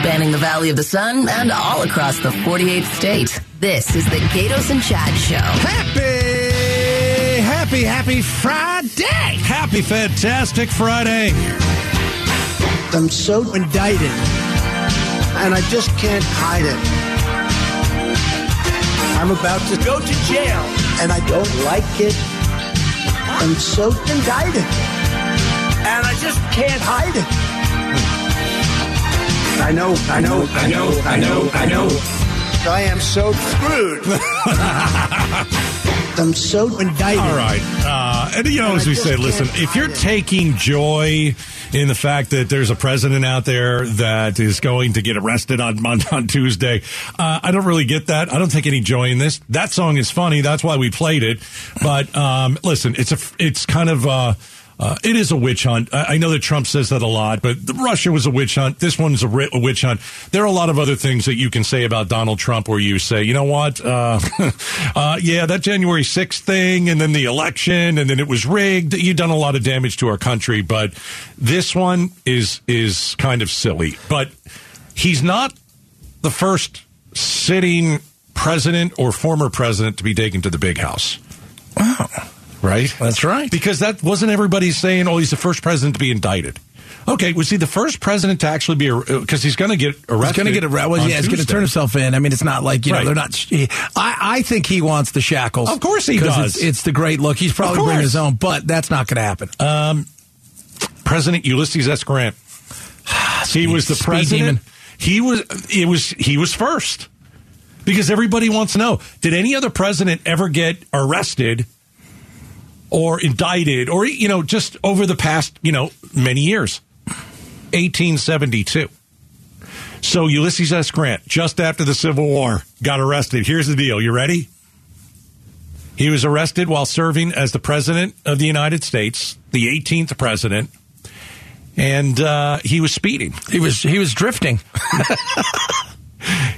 spanning the Valley of the Sun and all across the 48th state. This is the Gaydos and Chad Show. Happy Friday! Happy fantastic Friday! I'm so indicted, and I just can't hide it. I'm about to go to jail, and I don't like it. I'm so indicted, and I just can't hide it. I know. I am so screwed. I'm so indicted. All right. And, you know, as we say, listen, if you're taking joy in the fact that there's a president out there that is going to get arrested on Tuesday, I don't really get that. I don't take any joy in this. That song is funny. That's why we played it. But, listen, it's kind of... it is a witch hunt. I know that Trump says that a lot, but Russia was a witch hunt. This one's a witch hunt. There are a lot of other things that you can say about Donald Trump where you say, you know what, yeah, that January 6th thing, and then the election, and then it was rigged. You've done a lot of damage to our country, but this one is kind of silly. But he's not the first sitting president or former president to be taken to the big house. Wow. Right? That's right. Because that wasn't everybody saying, oh, he's the first president to be indicted. Okay, was he the first president to actually be, because he's going to get arrested? He's going to get arrested. Well, yeah, he's going to turn himself in. I mean, it's not like, you know, right. They're not. I think he wants the shackles. Of course he does. It's the great look. He's probably bringing his own, but that's not going to happen. President Ulysses S. Grant. He was the president. He was first. Because everybody wants to know, did any other president ever get arrested or indicted, or, you know, just over the past, you know, many years? 1872. So Ulysses S. Grant, just after the Civil War, got arrested. Here's the deal. You ready? He was arrested while serving as the President of the United States, the 18th President, and he was speeding. He was drifting.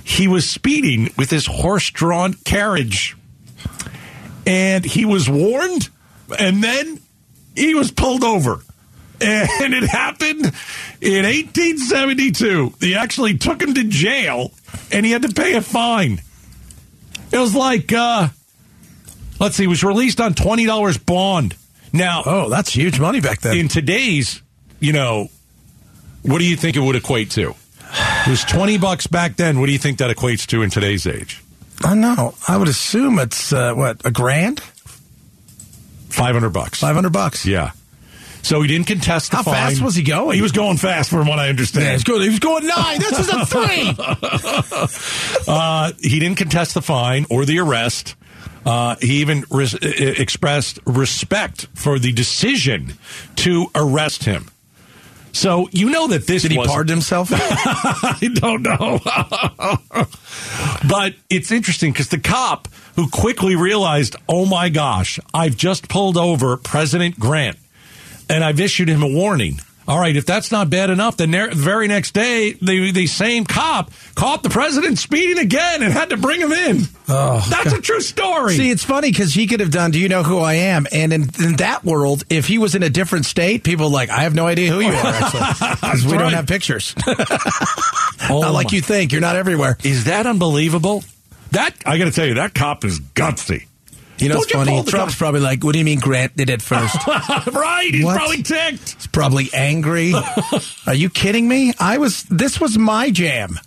He was speeding with his horse-drawn carriage, and he was warned. And then he was pulled over. And it happened in 1872. They actually took him to jail, and he had to pay a fine. It was like, let's see, he was released on $20 bond. Now, oh, that's huge money back then. In today's, you know, what do you think it would equate to? It was $20 back then. What do you think that equates to in today's age? I don't know. I would assume it's, a grand? $500. $500. Yeah. So he didn't contest the fine. How fast was he going? He was going fast, from what I understand. Yeah, he was going 9. This is a 3. He didn't contest the fine or the arrest. He even expressed respect for the decision to arrest him. So you know that this did he pardon himself? I don't know. But it's interesting because the cop who quickly realized, oh my gosh, I've just pulled over President Grant and I've issued him a warning. All right, if that's not bad enough, then the very next day, the same cop caught the president speeding again and had to bring him in. Oh, that's a true story. See, it's funny because he could have done, do you know who I am? And in that world, if he was in a different state, people are like, I have no idea who you are, actually. Because we don't have pictures. Not like you think. You're not everywhere. Is that unbelievable? That, I got to tell you, that cop is gutsy. You know, it's funny. Trump's probably like, what do you mean Grant did it first? Right. He's probably ticked. He's probably angry. Are you kidding me? This was my jam.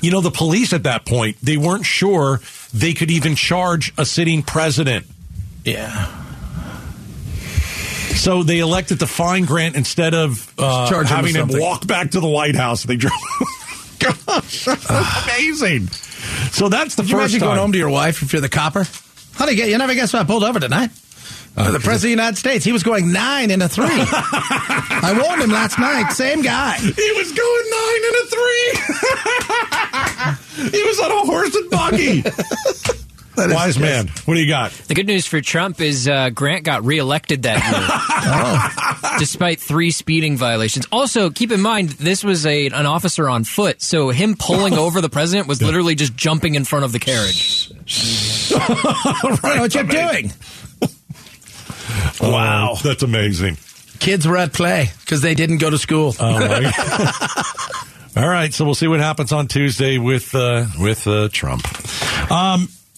You know, the police at that point, they weren't sure they could even charge a sitting president. Yeah. So they elected to fine Grant instead of having him walk back to the White House. They drove. Gosh, that's amazing. So that's the first time. Could you imagine going home to your wife if you're the copper? How do you get? You never guess what I pulled over tonight. The president of the United States. He was going 9 and a 3. I warned him last night. Same guy. He was going 9 and a 3. He was on a horse and buggy. Wise man. What do you got? The good news for Trump is Grant got reelected that year. Oh. Despite 3 speeding violations. Also, keep in mind, this was an officer on foot, so him pulling over the president was literally just jumping in front of the carriage. Right, I know what you're doing. Wow. That's amazing. Kids were at play because they didn't go to school. Oh, my God. All right, so we'll see what happens on Tuesday with Trump.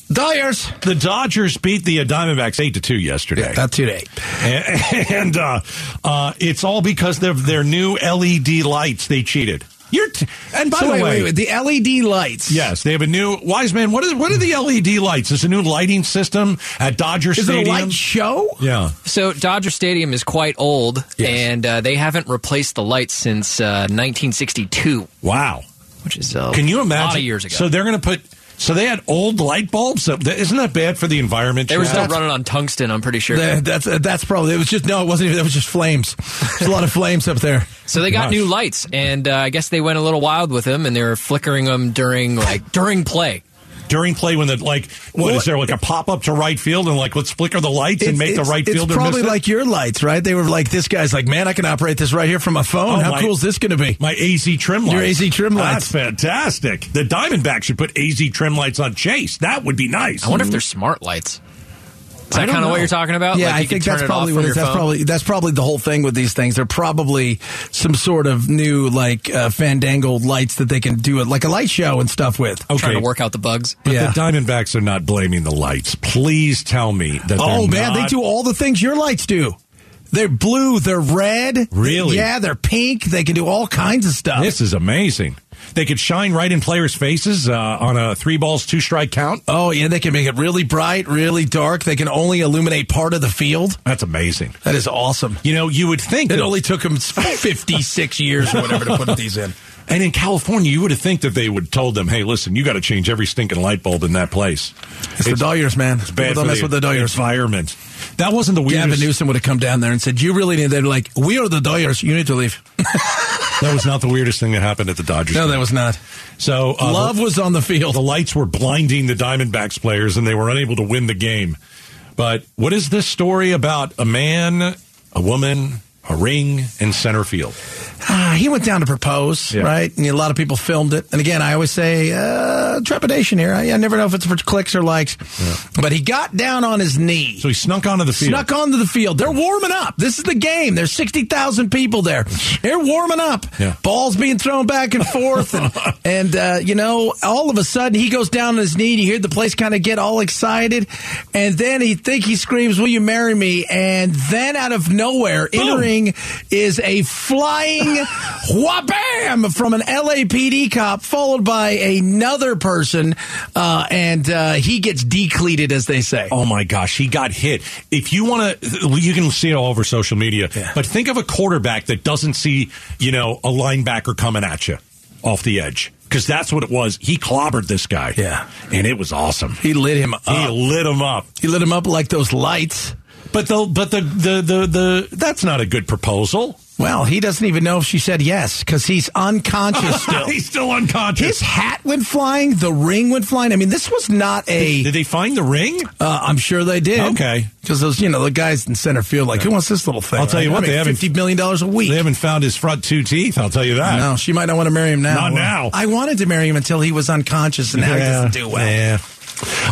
The Dodgers beat the Diamondbacks 8-2 yesterday. Yeah, not today. And it's all because of their new LED lights. They cheated. By the way, the LED lights. Yes, they have a new Wiseman. What are the LED lights? It's a new lighting system at Dodger Stadium. Is it a light show? Yeah. So Dodger Stadium is quite old, and they haven't replaced the lights since 1962. Wow, which is can you imagine? A lot of years ago. So they're going to put. So they had old light bulbs? Isn't that bad for the environment? They were still running on tungsten, I'm pretty sure. That's probably... It was just flames. There's a lot of flames up there. So they got new lights, and I guess they went a little wild with them, and they were flickering them during play. During play when is there like a pop-up to right field and let's flicker the lights and make the right fielder miss it? It's probably like your lights, right? They were like, this guy's like, man, I can operate this right here from my phone. How cool is this going to be? My AZ trim lights. Your AZ trim lights. That's fantastic. The Diamondbacks should put AZ trim lights on Chase. That would be nice. I wonder if they're smart lights. Is that kind of what you're talking about? Yeah, I think that's probably what it is. That's probably the whole thing with these things. They're probably some sort of new, fandangled lights that they can do it like a light show and stuff with. Okay. Trying to work out the bugs. But the Diamondbacks are not blaming the lights. Please tell me that. Oh man, they do all the things your lights do. They're blue. They're red. Really? Yeah, they're pink. They can do all kinds of stuff. This is amazing. They could shine right in players' faces on a 3-2-strike count. Oh, yeah, they can make it really bright, really dark. They can only illuminate part of the field. That's amazing. That is awesome. You know, you would think it only took them 56 years or whatever to put these in. And in California, you would have think that they would have told them, hey, listen, you got to change every stinking light bulb in that place. It's the Dodgers, man. It's bad. Don't mess with the Dodgers. Environment. That wasn't the weirdest. Gavin Newsom would have come down there and said, you really need... They'd be like, we are the Dodgers. You need to leave. That was not the weirdest thing that happened at the Dodgers. No, that was not. So Love was on the field. The lights were blinding the Diamondbacks players, and they were unable to win the game. But what is this story about a man, a woman... a ring in center field. He went down to propose, right? And a lot of people filmed it. And again, I always say, trepidation here. I never know if it's for clicks or likes. Yeah. But he got down on his knee. So he snuck onto the field. They're warming up. This is the game. There's 60,000 people there. They're warming up. Yeah. Balls being thrown back and forth. and all of a sudden, he goes down on his knee. And you hear the place kind of get all excited. And then he screams, will you marry me? And then out of nowhere, boom. Entering is a flying wha-bam from an LAPD cop, followed by another person, and he gets de-cleated, as they say. Oh, my gosh. He got hit. If you want to, you can see it all over social media, but think of a quarterback that doesn't see, a linebacker coming at you off the edge. Because that's what it was. He clobbered this guy. Yeah. And it was awesome. He lit him up. He lit him up like those lights. But that's not a good proposal. Well, he doesn't even know if she said yes because he's unconscious still. He's still unconscious. His hat went flying. The ring went flying. I mean, this was not a... Did they find the ring? I'm sure they did. Okay. Because those, the guys in center field, who wants this little thing? I'll tell you what, they haven't... $50 million a week. They haven't found his front two teeth, I'll tell you that. No, she might not want to marry him now. Not now. I wanted to marry him until he was unconscious, and now he doesn't do well. Yeah.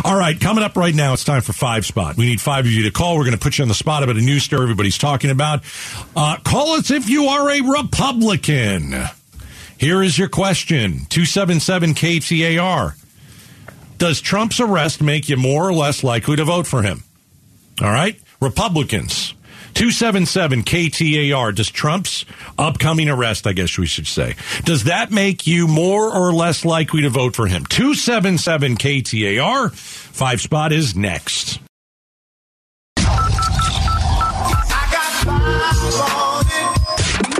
All right, coming up right now, it's time for Five Spot. We need five of you to call. We're going to put you on the spot about a news story everybody's talking about. Call us if you are a Republican. Here is your question, 277-KTAR. Does Trump's arrest make you more or less likely to vote for him? All right, Republicans, 277-KTAR. Does Trump's upcoming arrest, I guess we should say, does that make you more or less likely to vote for him? 277-KTAR. Five Spot is next. I got five on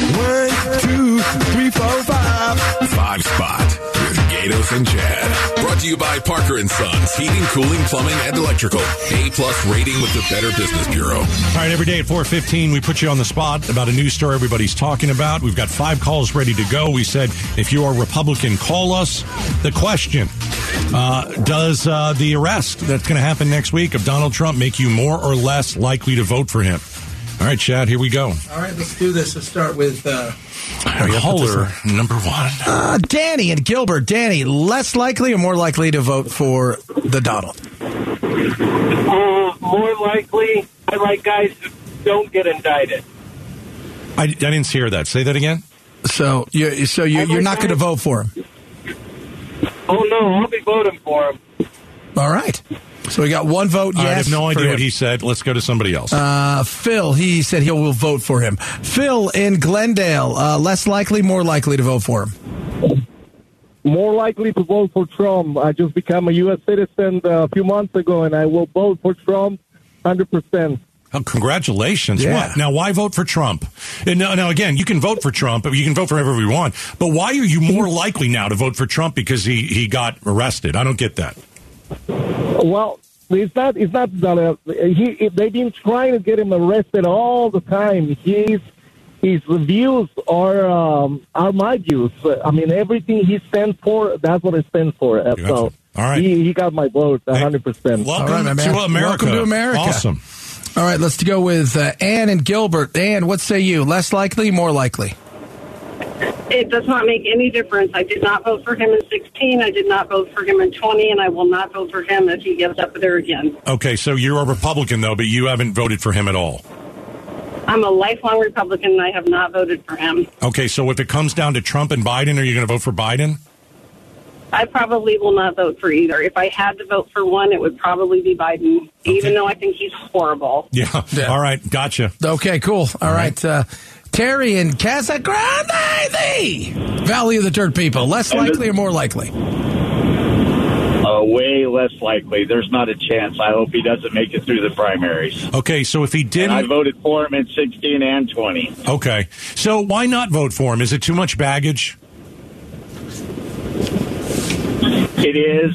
it. 1, 2, 3, 4, 5. Five Spot with Gaydos and Chad. Brought to you by Parker and Sons. Heating, cooling, plumbing, and electrical. A+ rating with the Better Business Bureau. All right, every day at 4:15, we put you on the spot about a news story everybody's talking about. We've got five calls ready to go. We said, if you are Republican, call us. The question, does the arrest that's going to happen next week of Donald Trump make you more or less likely to vote for him? All right, Chad, here we go. All right, let's do this. Let's start with... caller number one. Danny and Gilbert. Danny, less likely or more likely to vote for the Donald? More likely. I like guys who don't get indicted. I didn't hear that. Say that again. So you're not going to vote for him? Oh, no, I'll be voting for him. All right. So we got one vote, yes. I have no idea what he said. Let's go to somebody else. Phil, he said he will vote for him. Phil in Glendale, less likely, more likely to vote for him? More likely to vote for Trump. I just became a U.S. citizen a few months ago, and I will vote for Trump 100%. Oh, congratulations. Yeah. What? Now, why vote for Trump? And now, again, you can vote for Trump. You can vote for whoever you want. But why are you more likely now to vote for Trump because he got arrested? I don't get that. Well, they've been trying to get him arrested all the time. His views are my views. I mean, everything he stands for, that's what I stand for. So all right. He got my vote 100%. Welcome to America. Awesome. All right, let's go with Ann and Gilbert. Ann, what say you? Less likely, more likely? It does not make any difference. I did not vote for him in 2016. I did not vote for him in 2020, and I will not vote for him if he gets up there again. Okay, so you're a Republican, though, but you haven't voted for him at all. I'm a lifelong Republican, and I have not voted for him. Okay, so if it comes down to Trump and Biden, are you going to vote for Biden? I probably will not vote for either. If I had to vote for one, it would probably be Biden, even though I think he's horrible. Yeah. All right. Gotcha. Okay, cool. All right. Terry and Casa Grande, Valley of the Dirt people. Less likely or more likely? Way less likely. There's not a chance. I hope he doesn't make it through the primaries. Okay, so if he didn't... I voted for him in 16 and 20. Okay. So why not vote for him? Is it too much baggage? It is,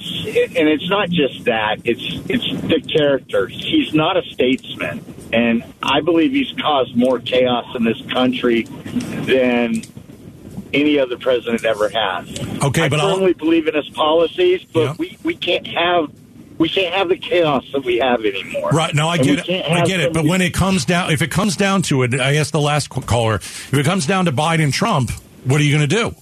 and it's not just that. It's the character. He's not a statesman, and I believe he's caused more chaos in this country than any other president ever has. Okay, but I firmly believe in his policies, but we can't have the chaos that we have anymore. Right? No, I get it. But if it comes down to it, I asked the last caller. If it comes down to Biden, Trump, what are you going to do?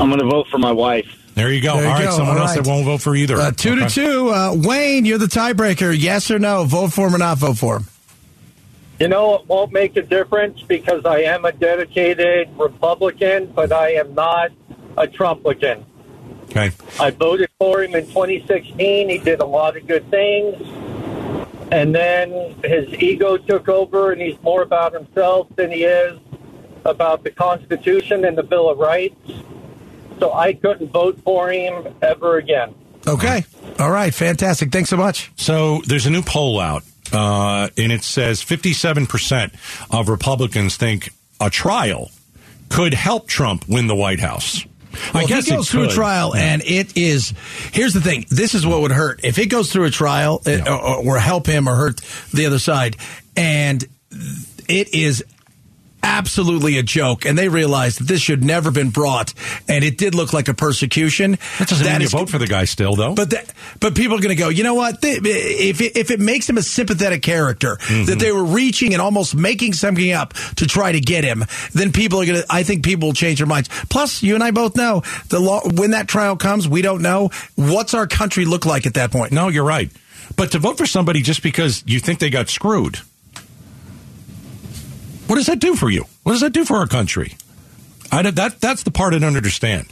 I'm going to vote for my wife. There you go. All right, someone else that won't vote for either. Two to two. Wayne, you're the tiebreaker. Yes or no? Vote for him or not vote for him? You know, it won't make a difference because I am a dedicated Republican, but I am not a Trumplican. Okay. I voted for him in 2016. He did a lot of good things. And then his ego took over, and he's more about himself than he is about the Constitution and the Bill of Rights. So I couldn't vote for him ever again. Okay. All right. Fantastic. Thanks so much. So there's a new poll out, and it says 57% of Republicans think a trial could help Trump win the White House. Well, I guess he goes through a trial, and it is. Here's the thing. This is what would hurt. If it goes through a trial or help him or hurt the other side, and it is absolutely a joke, and they realized that this should never have been brought, and it did look like a persecution. That doesn't mean you vote for the guy still, though. But people are going to go, you know what? If it makes him a sympathetic character, that they were reaching and almost making something up to try to get him, then people are going to, I think people will change their minds. Plus, you and I both know, the law, when that trial comes, we don't know. What's our country look like at that point? No, you're right. But to vote for somebody just because you think they got screwed... what does that do for you? What does that do for our country? That's the part I don't understand.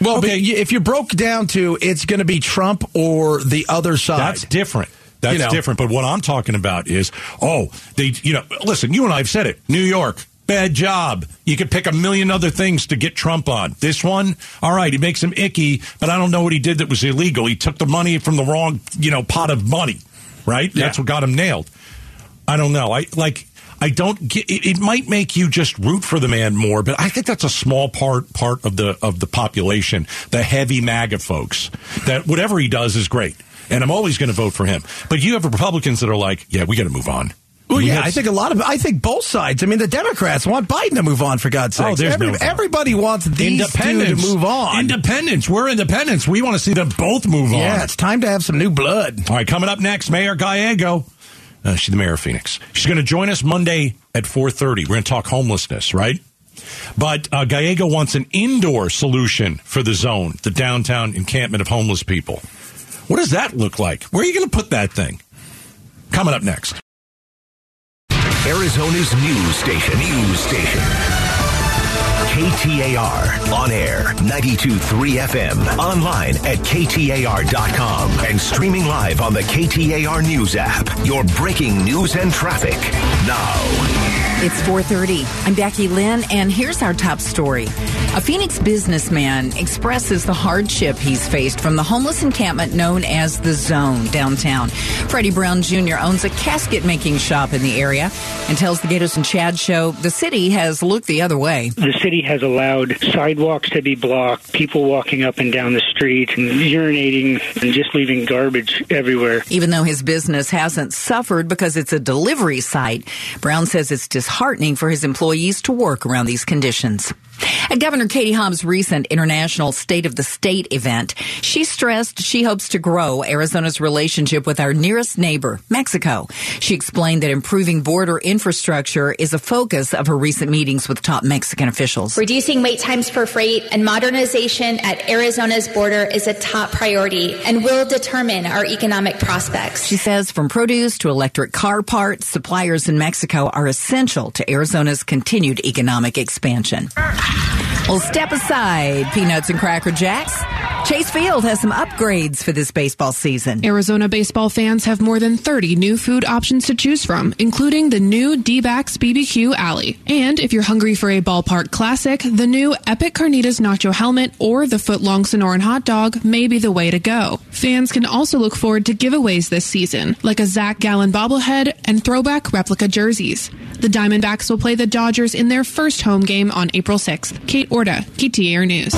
Well, okay. But if you broke down to it's going to be Trump or the other side. That's different. That's different. But what I'm talking about is, listen, you and I have said it. New York, bad job. You could pick a million other things to get Trump on. This one, all right, it makes him icky, but I don't know what he did that was illegal. He took the money from the wrong, pot of money, right? Yeah. That's what got him nailed. I don't know. I don't get it. It might make you just root for the man more, but I think that's a small part of the population, the heavy MAGA folks, that whatever he does is great, and I'm always going to vote for him. But you have Republicans that are like, yeah, we got to move on. Well, yeah, I think both sides. I mean, the Democrats want Biden to move on, for God's sake. Everybody wants these two to move on. Independence. We're independents. We want to see them both move on. Yeah, it's time to have some new blood. All right, coming up next, Mayor Gallego. She's the mayor of Phoenix. She's going to join us Monday at 4:30. We're going to talk homelessness, right? But Gallego wants an indoor solution for the zone, the downtown encampment of homeless people. What does that look like? Where are you going to put that thing? Coming up next. Arizona's news station. KTAR. On air, 92.3 FM. Online at KTAR.com. And streaming live on the KTAR News app. Your breaking news and traffic. Now. It's 4:30. I'm Becky Lynn, and here's our top story. A Phoenix businessman expresses the hardship he's faced from the homeless encampment known as The Zone downtown. Freddie Brown Jr. owns a casket-making shop in the area and tells the Gaydos and Chad Show the city has looked the other way. The city has allowed sidewalks to be blocked, people walking up and down the street, and urinating and just leaving garbage everywhere. Even though his business hasn't suffered because it's a delivery site, Brown says it's disheartening for his employees to work around these conditions. At Governor Katie Hobbs' recent International State of the State event, she stressed she hopes to grow Arizona's relationship with our nearest neighbor, Mexico. She explained that improving border infrastructure is a focus of her recent meetings with top Mexican officials. Reducing wait times for freight and modernization at Arizona's border is a top priority and will determine our economic prospects. She says from produce to electric car parts, suppliers in Mexico are essential to Arizona's continued economic expansion. Well, step aside, Peanuts and Cracker Jacks. Chase Field has some upgrades for this baseball season. Arizona baseball fans have more than 30 new food options to choose from, including the new D-Backs BBQ Alley. And if you're hungry for a ballpark classic, the new Epic Carnitas Nacho Helmet or the foot-long Sonoran Hot Dog may be the way to go. Fans can also look forward to giveaways this season, like a Zach Gallen bobblehead and throwback replica jerseys. The Diamondbacks will play the Dodgers in their first home game on April 6th. Kate Orta, KTAR News.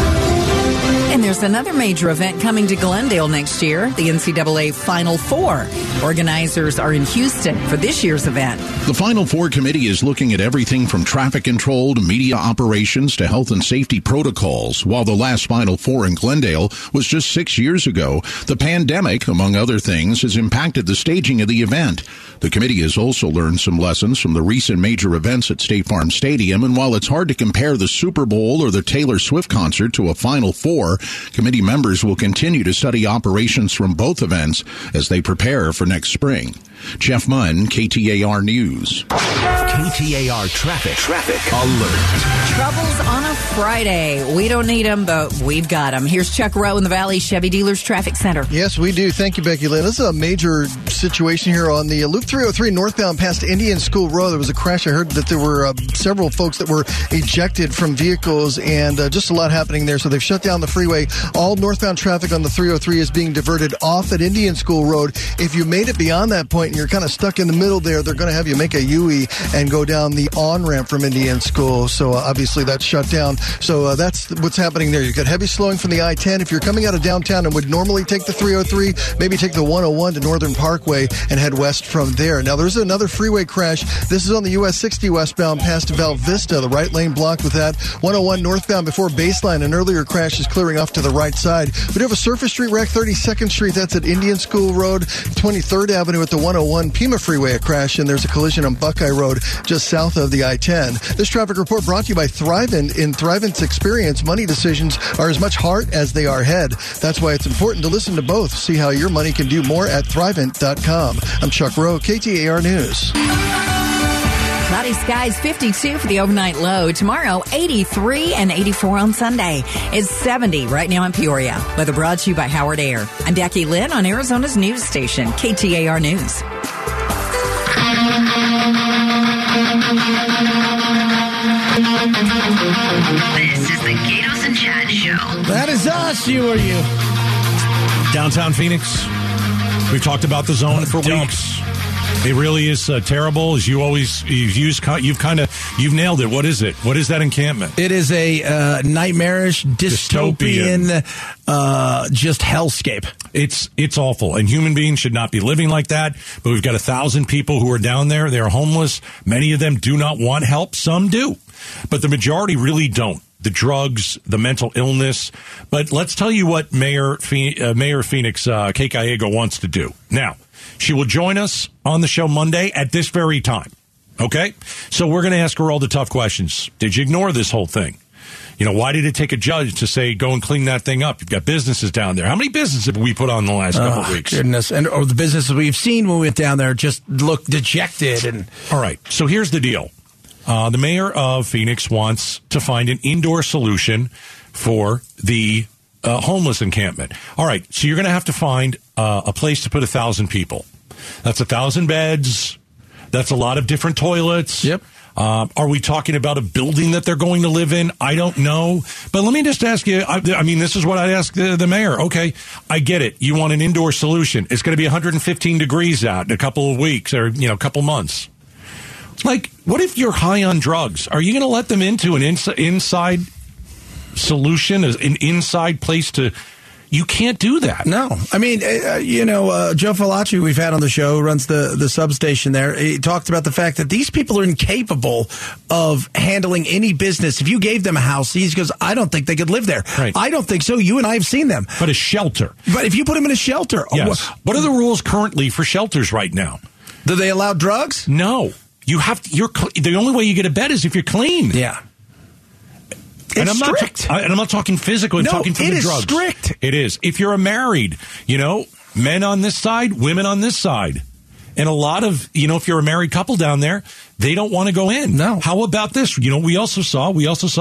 And there's another major event coming to Glendale next year, the NCAA Final Four. Organizers are in Houston for this year's event. The Final Four committee is looking at everything from traffic control to media operations to health and safety protocols. While the last Final Four in Glendale was just 6 years ago, the pandemic, among other things, has impacted the staging of the event. The committee has also learned some lessons from the recent major events at State Farm Stadium, and while it's hard to compare the Super Bowl or the Taylor Swift concert to a Final Four, committee members will continue to study operations from both events as they prepare for next spring. Jeff Munn, KTAR News. KTAR Traffic Alert. Troubles on a Friday. We don't need them, but we've got them. Here's Chuck Rowe in the Valley Chevy Dealers Traffic Center. Yes, we do. Thank you, Becky Lynn. This is a major situation here on the Loop 303 northbound past Indian School Road. There was a crash. I heard that there were several folks that were ejected from vehicles, and just a lot happening there. So they've shut down the freeway. All northbound traffic on the 303 is being diverted off at Indian School Road. If you made it beyond that point, and you're kind of stuck in the middle there, they're going to have you make a U-E and go down the on-ramp from Indian School. So obviously that's shut down. So that's what's happening there. You've got heavy slowing from the I-10. If you're coming out of downtown and would normally take the 303, maybe take the 101 to Northern Parkway and head west from there. Now there's another freeway crash. This is on the US 60 westbound past Val Vista. The right lane blocked with that. 101 northbound before Baseline. An earlier crash is clearing off to the right side. We do have a surface street wreck, 32nd Street. That's at Indian School Road. 23rd Avenue at the 101. 101 Pima Freeway, a crash, and there's a collision on Buckeye Road just south of the I-10. This traffic report brought to you by Thrivent. In Thrivent's experience, money decisions are as much heart as they are head. That's why it's important to listen to both. See how your money can do more at Thrivent.com. I'm Chuck Rowe, KTAR News. Cloudy skies, 52 for the overnight low. Tomorrow, 83 and 84 on Sunday. It's 70 right now in Peoria. Weather brought to you by Howard Air. I'm Becky Lynn on Arizona's news station, KTAR News. This is the Gaydos and Chad Show. That is us, you or you. Downtown Phoenix. We've talked about the zone for weeks. It really is terrible, as you always you've nailed it. What is it? What is that encampment? It is a nightmarish, dystopian. Just hellscape. It's awful, and human beings should not be living like that. But we've got 1,000 people who are down there. They are homeless. Many of them do not want help. Some do, but the majority really don't. The drugs, the mental illness. But let's tell you what Mayor Phoenix Kate Gallego wants to do now. She will join us on the show Monday at this very time, okay? So we're going to ask her all the tough questions. Did you ignore this whole thing? You know, why did it take a judge to say, go and clean that thing up? You've got businesses down there. How many businesses have we put on the last couple of weeks? Goodness. And the businesses we've seen when we went down there just look dejected. All right. So here's the deal. The mayor of Phoenix wants to find an indoor solution for the homeless encampment. All right, so you're going to have to find a place to put 1,000 people. That's 1,000 beds. That's a lot of different toilets. Yep. Are we talking about a building that they're going to live in? I don't know. But let me just ask you, I mean, this is what I'd ask the mayor. Okay, I get it. You want an indoor solution. It's going to be 115 degrees out in a couple of weeks or, you know, a couple months. Like, what if you're high on drugs? Are you going to let them into an inside solution, an inside place to... You can't do that. No. I mean, you know, Joe Fallaci, we've had on the show, runs the substation there. He talked about the fact that these people are incapable of handling any business. If you gave them a house, he goes, I don't think they could live there. Right. I don't think so. You and I have seen them. But a shelter. But if you put them in a shelter. Yes. What are the rules currently for shelters right now? Do they allow drugs? No. You have to, the only way you get a bed is if you're clean. Yeah. And I'm, and I'm not talking physical. I'm talking from the drugs. No, it is strict. It is. If you're married, you know, men on this side, women on this side. And a lot of, you know, if you're a married couple down there, they don't want to go in. No. How about this? You know, we also saw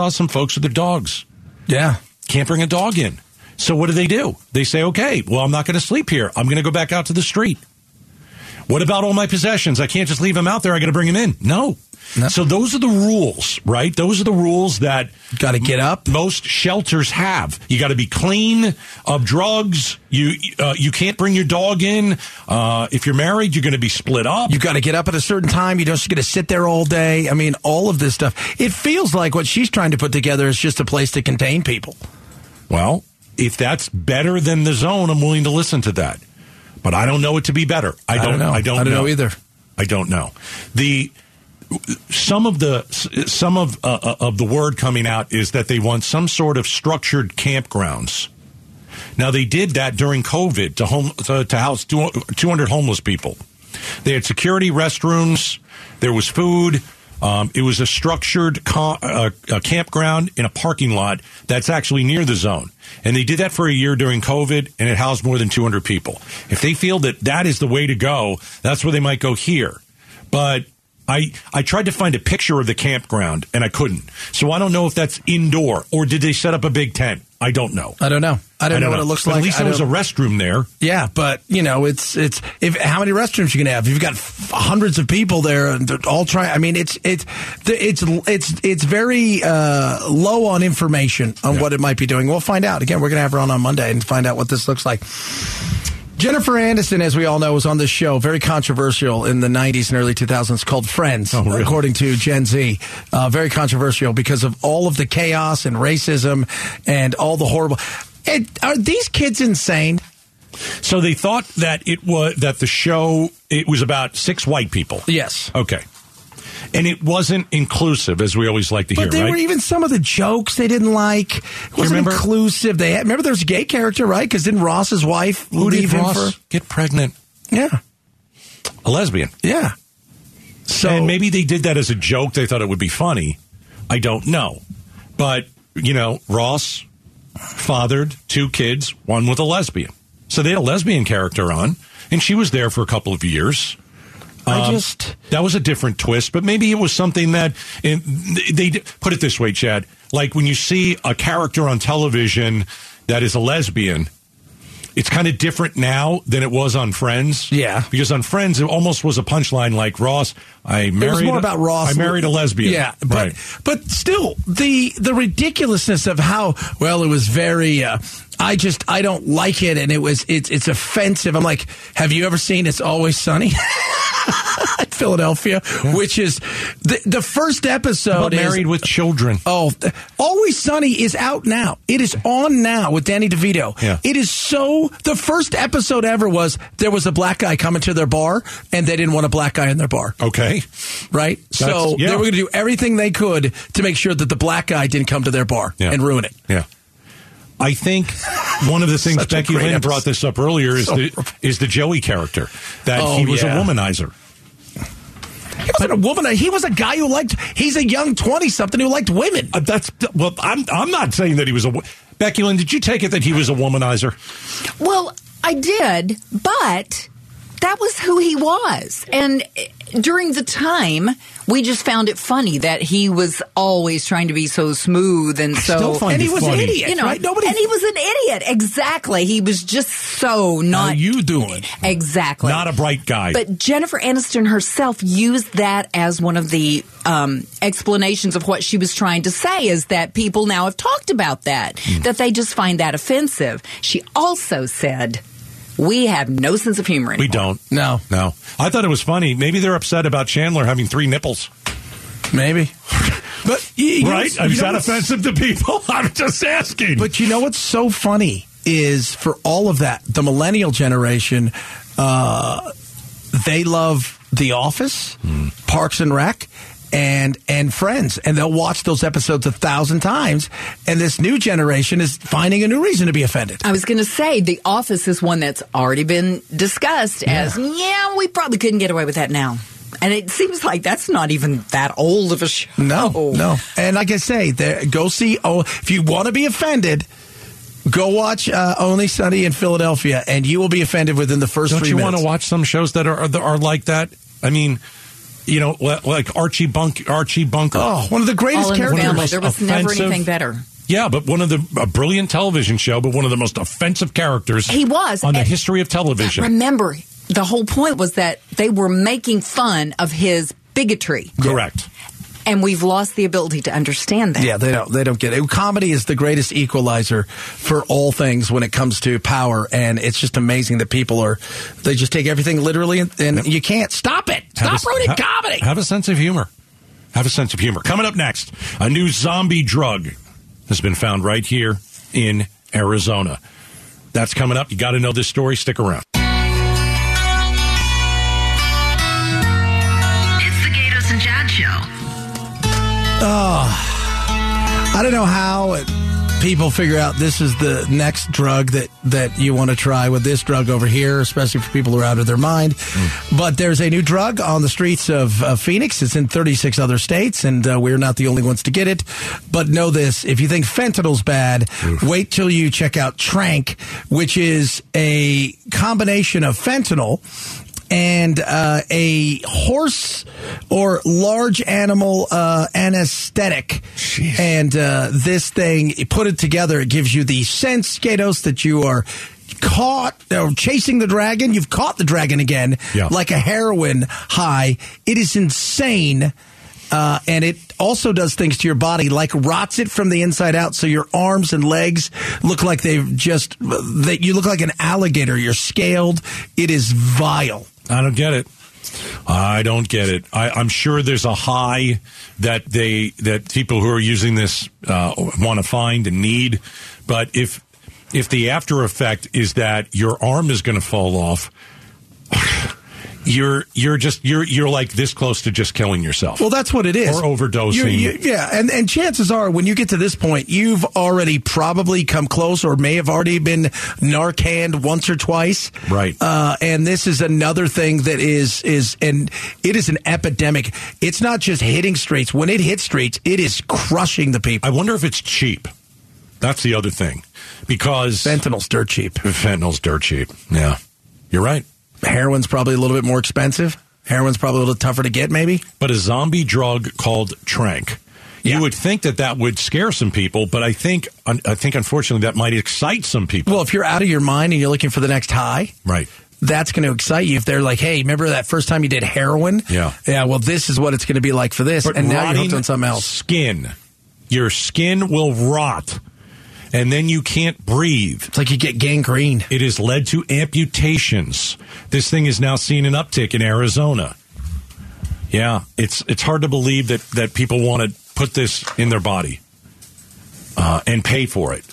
some folks with their dogs. Yeah. Can't bring a dog in. So what do? They say, okay, well, I'm not going to sleep here. I'm going to go back out to the street. What about all my possessions? I can't just leave them out there. I got to bring them in. No. So those are the rules, right? Those are the rules that got to get up. Most shelters have. You got to be clean of drugs. You can't bring your dog in. If you're married, you're going to be split up. You got to get up at a certain time. You don't just get to sit there all day. I mean, all of this stuff. It feels like what she's trying to put together is just a place to contain people. Well, if that's better than the zone, I'm willing to listen to that. But I don't know it to be better. I don't know either. I don't know. Some of the word coming out is that they want some sort of structured campgrounds. Now they did that during COVID to house 200 homeless people. They had security, restrooms, there was food. It was a structured campground in a parking lot that's actually near the zone. And they did that for a year during COVID, and it housed more than 200 people. If they feel that that is the way to go, that's where they might go here. But I tried to find a picture of the campground, and I couldn't. So I don't know if that's indoor, or did they set up a big tent? I don't know. I don't know what it looks like. At least there was a restroom there. Yeah, but, you know, it's if how many restrooms you going to have? You've got hundreds of people there and they're all trying. I mean, it's very low on information on what it might be doing. We'll find out. Again, we're going to have her on Monday and find out what this looks like. Jennifer Aniston, as we all know, was on this show, very controversial in the 90s and early 2000s, called Friends, according to Gen Z. Very controversial because of all of the chaos and racism and all the horrible... Are these kids insane? So they thought that the show was about six white people. Yes. Okay. And it wasn't inclusive, as we always like to hear, right? But there were even some of the jokes they didn't like. It wasn't inclusive. Remember there's a gay character, right? Because didn't Ross's wife leave him for... get pregnant? Yeah. A lesbian. Yeah. So and maybe they did that as a joke. They thought it would be funny. I don't know. But, you know, Ross fathered two kids, one with a lesbian. So they had a lesbian character on, and she was there for a couple of years. That was a different twist, but maybe it was something that they put it this way, Chad. Like when you see a character on television that is a lesbian, it's kind of different now than it was on Friends. Yeah, because on Friends it almost was a punchline. Like Ross, I married a lesbian. Yeah, right. But still the ridiculousness of how well it was very. I don't like it, and it's offensive. I'm like, have you ever seen It's Always Sunny? Philadelphia, which is the first episode. But Married with Children. Oh, Always Sunny is out now. It is on now with Danny DeVito. Yeah. It is so. The first episode ever was there was a black guy coming to their bar, and they didn't want a black guy in their bar. Okay, right. They were going to do everything they could to make sure that the black guy didn't come to their bar and ruin it. Yeah. I think one of the things Becky Lynn brought this up earlier is the Joey character, that he was a womanizer. He wasn't a woman. He was a guy who liked. He's a young 20-something who liked women. I'm not saying that he was a. Becky Lynn, did you take it that he was a womanizer? Well, I did, but that was who he was, and during the time, we just found it funny that he was always trying to be so smooth and so. And he was an idiot, you know. Right? Nobody. And he was an idiot. Exactly. He was just so not. How you doing? Exactly. Not a bright guy. But Jennifer Aniston herself used that as one of the explanations of what she was trying to say, is that people now have talked about that, that they just find that offensive. She also said, we have no sense of humor anymore. We don't. No. No. I thought it was funny. Maybe they're upset about Chandler having three nipples. Maybe. But right? Is that offensive to people? I'm just asking. But you know what's so funny is for all of that, the millennial generation, they love The Office, Parks and Rec, and Friends, and they'll watch those episodes 1,000 times, and this new generation is finding a new reason to be offended. I was going to say, The Office is one that's already been discussed as, we probably couldn't get away with that now. And it seems like that's not even that old of a show. No, no. And like I say, go see, if you want to be offended, go watch Only Sunny in Philadelphia, and you will be offended within the first 3 minutes. Don't you want to watch some shows that are like that? I mean, you know, like Archie Bunker. Oh, one of the greatest characters. There was never anything better. Yeah, but a brilliant television show, but one of the most offensive characters he was on the history of television. Remember, the whole point was that they were making fun of his bigotry. Correct. And we've lost the ability to understand that. Yeah, they don't get it. Comedy is the greatest equalizer for all things when it comes to power, and it's just amazing that people they just take everything literally, and you can't stop it. Stop ruining comedy. Have a sense of humor. Have a sense of humor. Coming up next, a new zombie drug has been found right here in Arizona. That's coming up. You got to know this story. Stick around. Oh, I don't know how people figure out this is the next drug that you want to try with this drug over here, especially for people who are out of their mind. But there's a new drug on the streets of Phoenix. It's in 36 other states, and we're not the only ones to get it. But know this, if you think fentanyl's bad, wait till you check out Trank, which is a combination of fentanyl and a horse or large animal anesthetic. Jeez. And this thing, put it together, it gives you the sense, Gaydos, that you are chasing the dragon. You've caught the dragon again, like a heroin high. It is insane. And it also does things to your body, like rots it from the inside out, so your arms and legs look like you look like an alligator. You're scaled. It is vile. I don't get it. I'm sure there's a high that people who are using this want to find and need. But if the after effect is that your arm is going to fall off, you're like this close to just killing yourself. Well, that's what it is. Or overdosing. And chances are when you get to this point, you've already probably come close or may have already been Narcaned once or twice. Right. And this is another thing that is and it is an epidemic. It's not just hitting streets. When it hits streets, it is crushing the people. I wonder if it's cheap. That's the other thing. Because Fentanyl's dirt cheap. Yeah. You're right. Heroin's probably a little bit more expensive. Heroin's probably a little tougher to get, maybe. But a zombie drug called Trank. Yeah. You would think that would scare some people, but I think unfortunately that might excite some people. Well, if you're out of your mind and you're looking for the next high, right, that's going to excite you. If they're like, hey, remember that first time you did heroin? Yeah. Well, this is what it's going to be like for this, but and now you're hooked on something else. Skin, your skin will rot. And then you can't breathe. It's like you get gangrene. It has led to amputations. This thing is now seeing an uptick in Arizona. Yeah, it's hard to believe that people want to put this in their body and pay for it.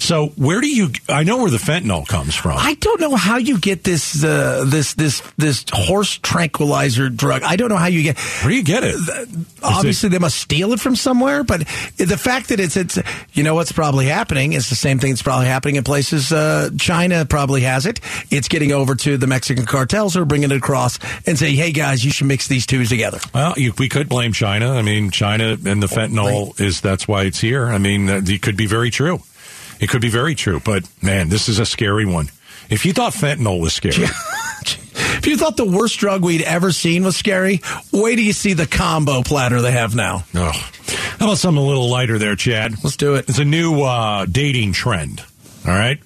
So I know where the fentanyl comes from. I don't know how you get this this horse tranquilizer drug. I don't know how you get. Where do you get it? Obviously, they must steal it from somewhere. But the fact that it's you know what's probably happening is the same thing that's probably happening in places. China probably has it. It's getting over to the Mexican cartels who are bringing it across and say, hey guys, you should mix these two together. Well, we could blame China. I mean, China and the fentanyl that's why it's here. I mean, it could be very true. It could be very true, but man, this is a scary one. If you thought fentanyl was scary, if If you thought the worst drug we'd ever seen was scary, wait till you see the combo platter they have now. Oh. How about something a little lighter there, Chad? Let's do it. It's a new dating trend, all right?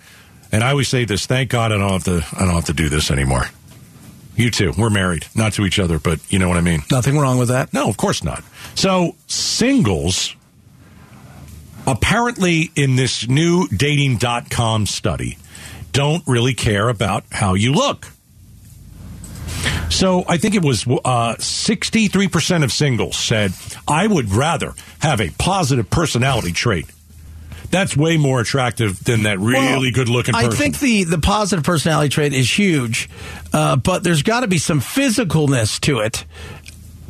And I always say this, thank God I don't have to do this anymore. You too. We're married. Not to each other, but you know what I mean. Nothing wrong with that. No, of course not. So, singles, apparently in this new dating.com study, don't really care about how you look. So, I think it was 63% of singles said, I would rather have a positive personality trait. That's way more attractive than that really good-looking person. I think the positive personality trait is huge, but there's got to be some physicalness to it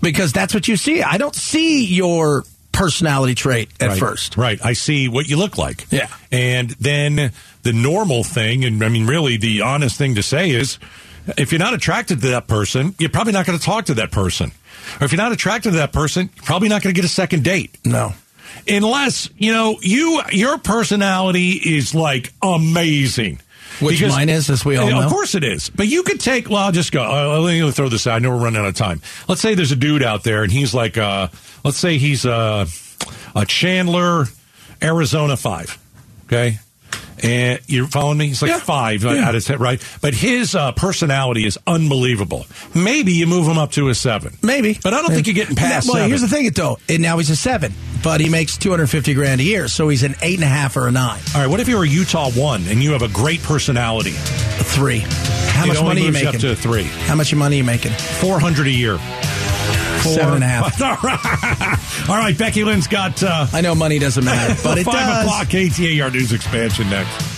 because that's what you see. I don't see your personality trait at first. Right. I see what you look like. Yeah. And then the normal thing, and I mean really the honest thing to say is if you're not attracted to that person, you're probably not going to talk to that person. Or if you're not attracted to that person, you're probably not going to get a second date. No. Unless, you know, your personality is, like, amazing. Which mine is, as we all know. Of course it is. But you could take, well, I'll just go, let me throw this out. I know we're running out of time. Let's say there's a dude out there, and he's like, let's say he's a Chandler, Arizona 5, okay? And you're following me? He's like 5 out of 10, right? But his personality is unbelievable. Maybe you move him up to a 7. Maybe. But I don't think you're getting past 7. Well, here's the thing, though. And now he's a 7, but he makes $250,000 a year, so he's an 8.5 or a 9. All right, what if you're a Utah 1 and you have a great personality? A 3. How much money are you making? Up to a 3. How much money are you making? $400 a year. 7.5. All right, Becky Lynn's got... I know money doesn't matter, but it does. 5 o'clock KTAR News Expansion next.